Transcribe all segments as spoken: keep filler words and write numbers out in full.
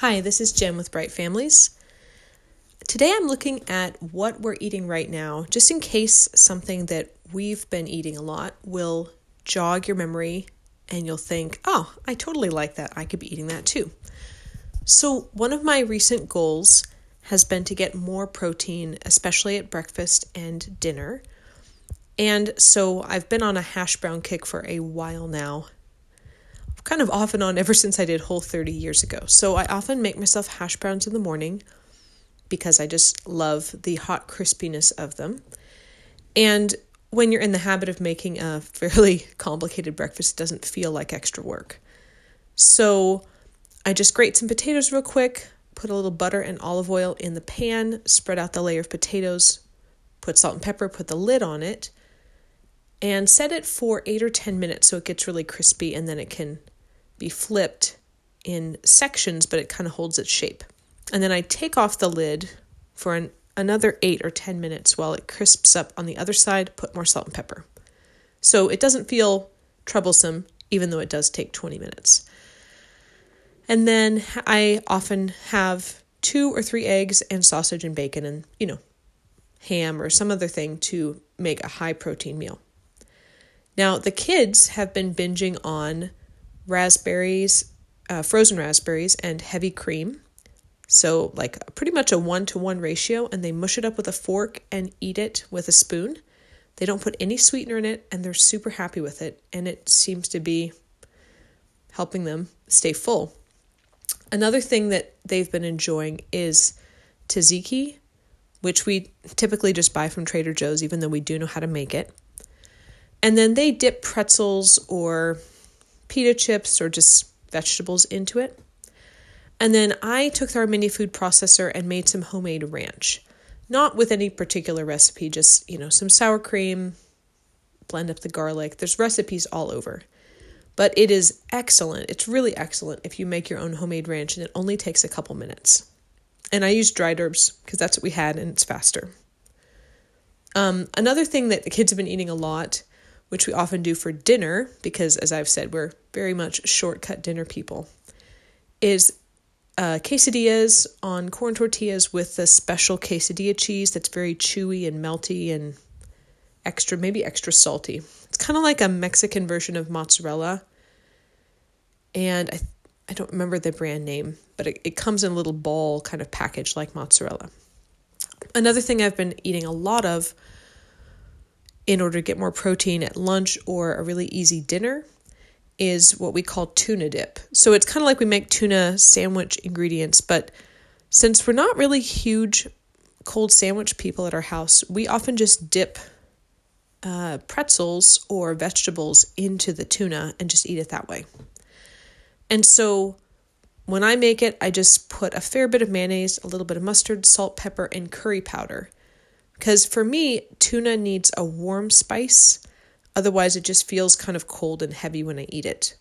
Hi, this is Jen with Bright Families. Today I'm looking at what we're eating right now, just in case something that we've been eating a lot will jog your memory and you'll think, oh, I totally like that. I could be eating that too. So one of my recent goals has been to get more protein, especially at breakfast and dinner. And so I've been on a hash brown kick for a while now. Kind of off and on ever since I did Whole thirty years ago. So I often make myself hash browns in the morning because I just love the hot crispiness of them. And when you're in the habit of making a fairly complicated breakfast, it doesn't feel like extra work. So I just grate some potatoes real quick, put a little butter and olive oil in the pan, spread out the layer of potatoes, put salt and pepper, put the lid on it, and set it for eight or ten minutes so it gets really crispy, and then it can be flipped in sections, but it kind of holds its shape. And then I take off the lid for an, another eight or ten minutes while it crisps up on the other side, put more salt and pepper. So it doesn't feel troublesome, even though it does take twenty minutes. And then I often have two or three eggs and sausage and bacon and, you know, ham or some other thing to make a high protein meal. Now, the kids have been binging on raspberries, uh, frozen raspberries, and heavy cream. So like pretty much a one-to-one ratio, and they mush it up with a fork and eat it with a spoon. They don't put any sweetener in it, and they're super happy with it, and it seems to be helping them stay full. Another thing that they've been enjoying is tzatziki, which we typically just buy from Trader Joe's, even though we do know how to make it. And then they dip pretzels or pita chips or just vegetables into it. And then I took our mini food processor and made some homemade ranch. Not with any particular recipe, just, you know, some sour cream, blend up the garlic. There's recipes all over. But it is excellent. It's really excellent if you make your own homemade ranch, and it only takes a couple minutes. And I use dried herbs because that's what we had, and it's faster. Um, another thing that the kids have been eating a lot, which we often do for dinner, because as I've said, we're very much shortcut dinner people, is uh, quesadillas on corn tortillas with the special quesadilla cheese that's very chewy and melty and extra, maybe extra salty. It's kind of like a Mexican version of mozzarella. And I, I don't remember the brand name, but it, it comes in a little ball kind of package like mozzarella. Another thing I've been eating a lot of in order to get more protein at lunch or a really easy dinner is what we call tuna dip. So it's kind of like we make tuna sandwich ingredients, but since we're not really huge cold sandwich people at our house, we often just dip uh, pretzels or vegetables into the tuna and just eat it that way. And so when I make it, I just put a fair bit of mayonnaise, a little bit of mustard, salt, pepper, and curry powder. Because for me, tuna needs a warm spice. Otherwise, it just feels kind of cold and heavy when I eat it.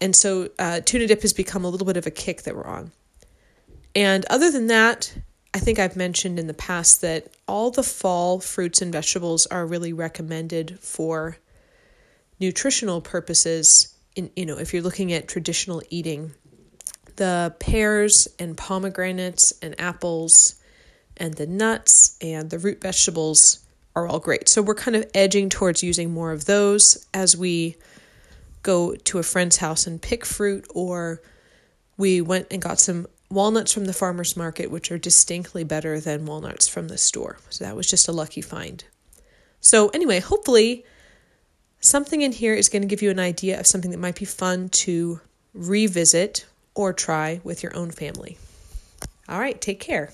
And so uh, tuna dip has become a little bit of a kick that we're on. And other than that, I think I've mentioned in the past that all the fall fruits and vegetables are really recommended for nutritional purposes. In, you know, if you're looking at traditional eating, the pears and pomegranates and apples and the nuts and the root vegetables are all great. So we're kind of edging towards using more of those as we go to a friend's house and pick fruit, or we went and got some walnuts from the farmer's market, which are distinctly better than walnuts from the store. So that was just a lucky find. So anyway, hopefully something in here is going to give you an idea of something that might be fun to revisit or try with your own family. All right, take care.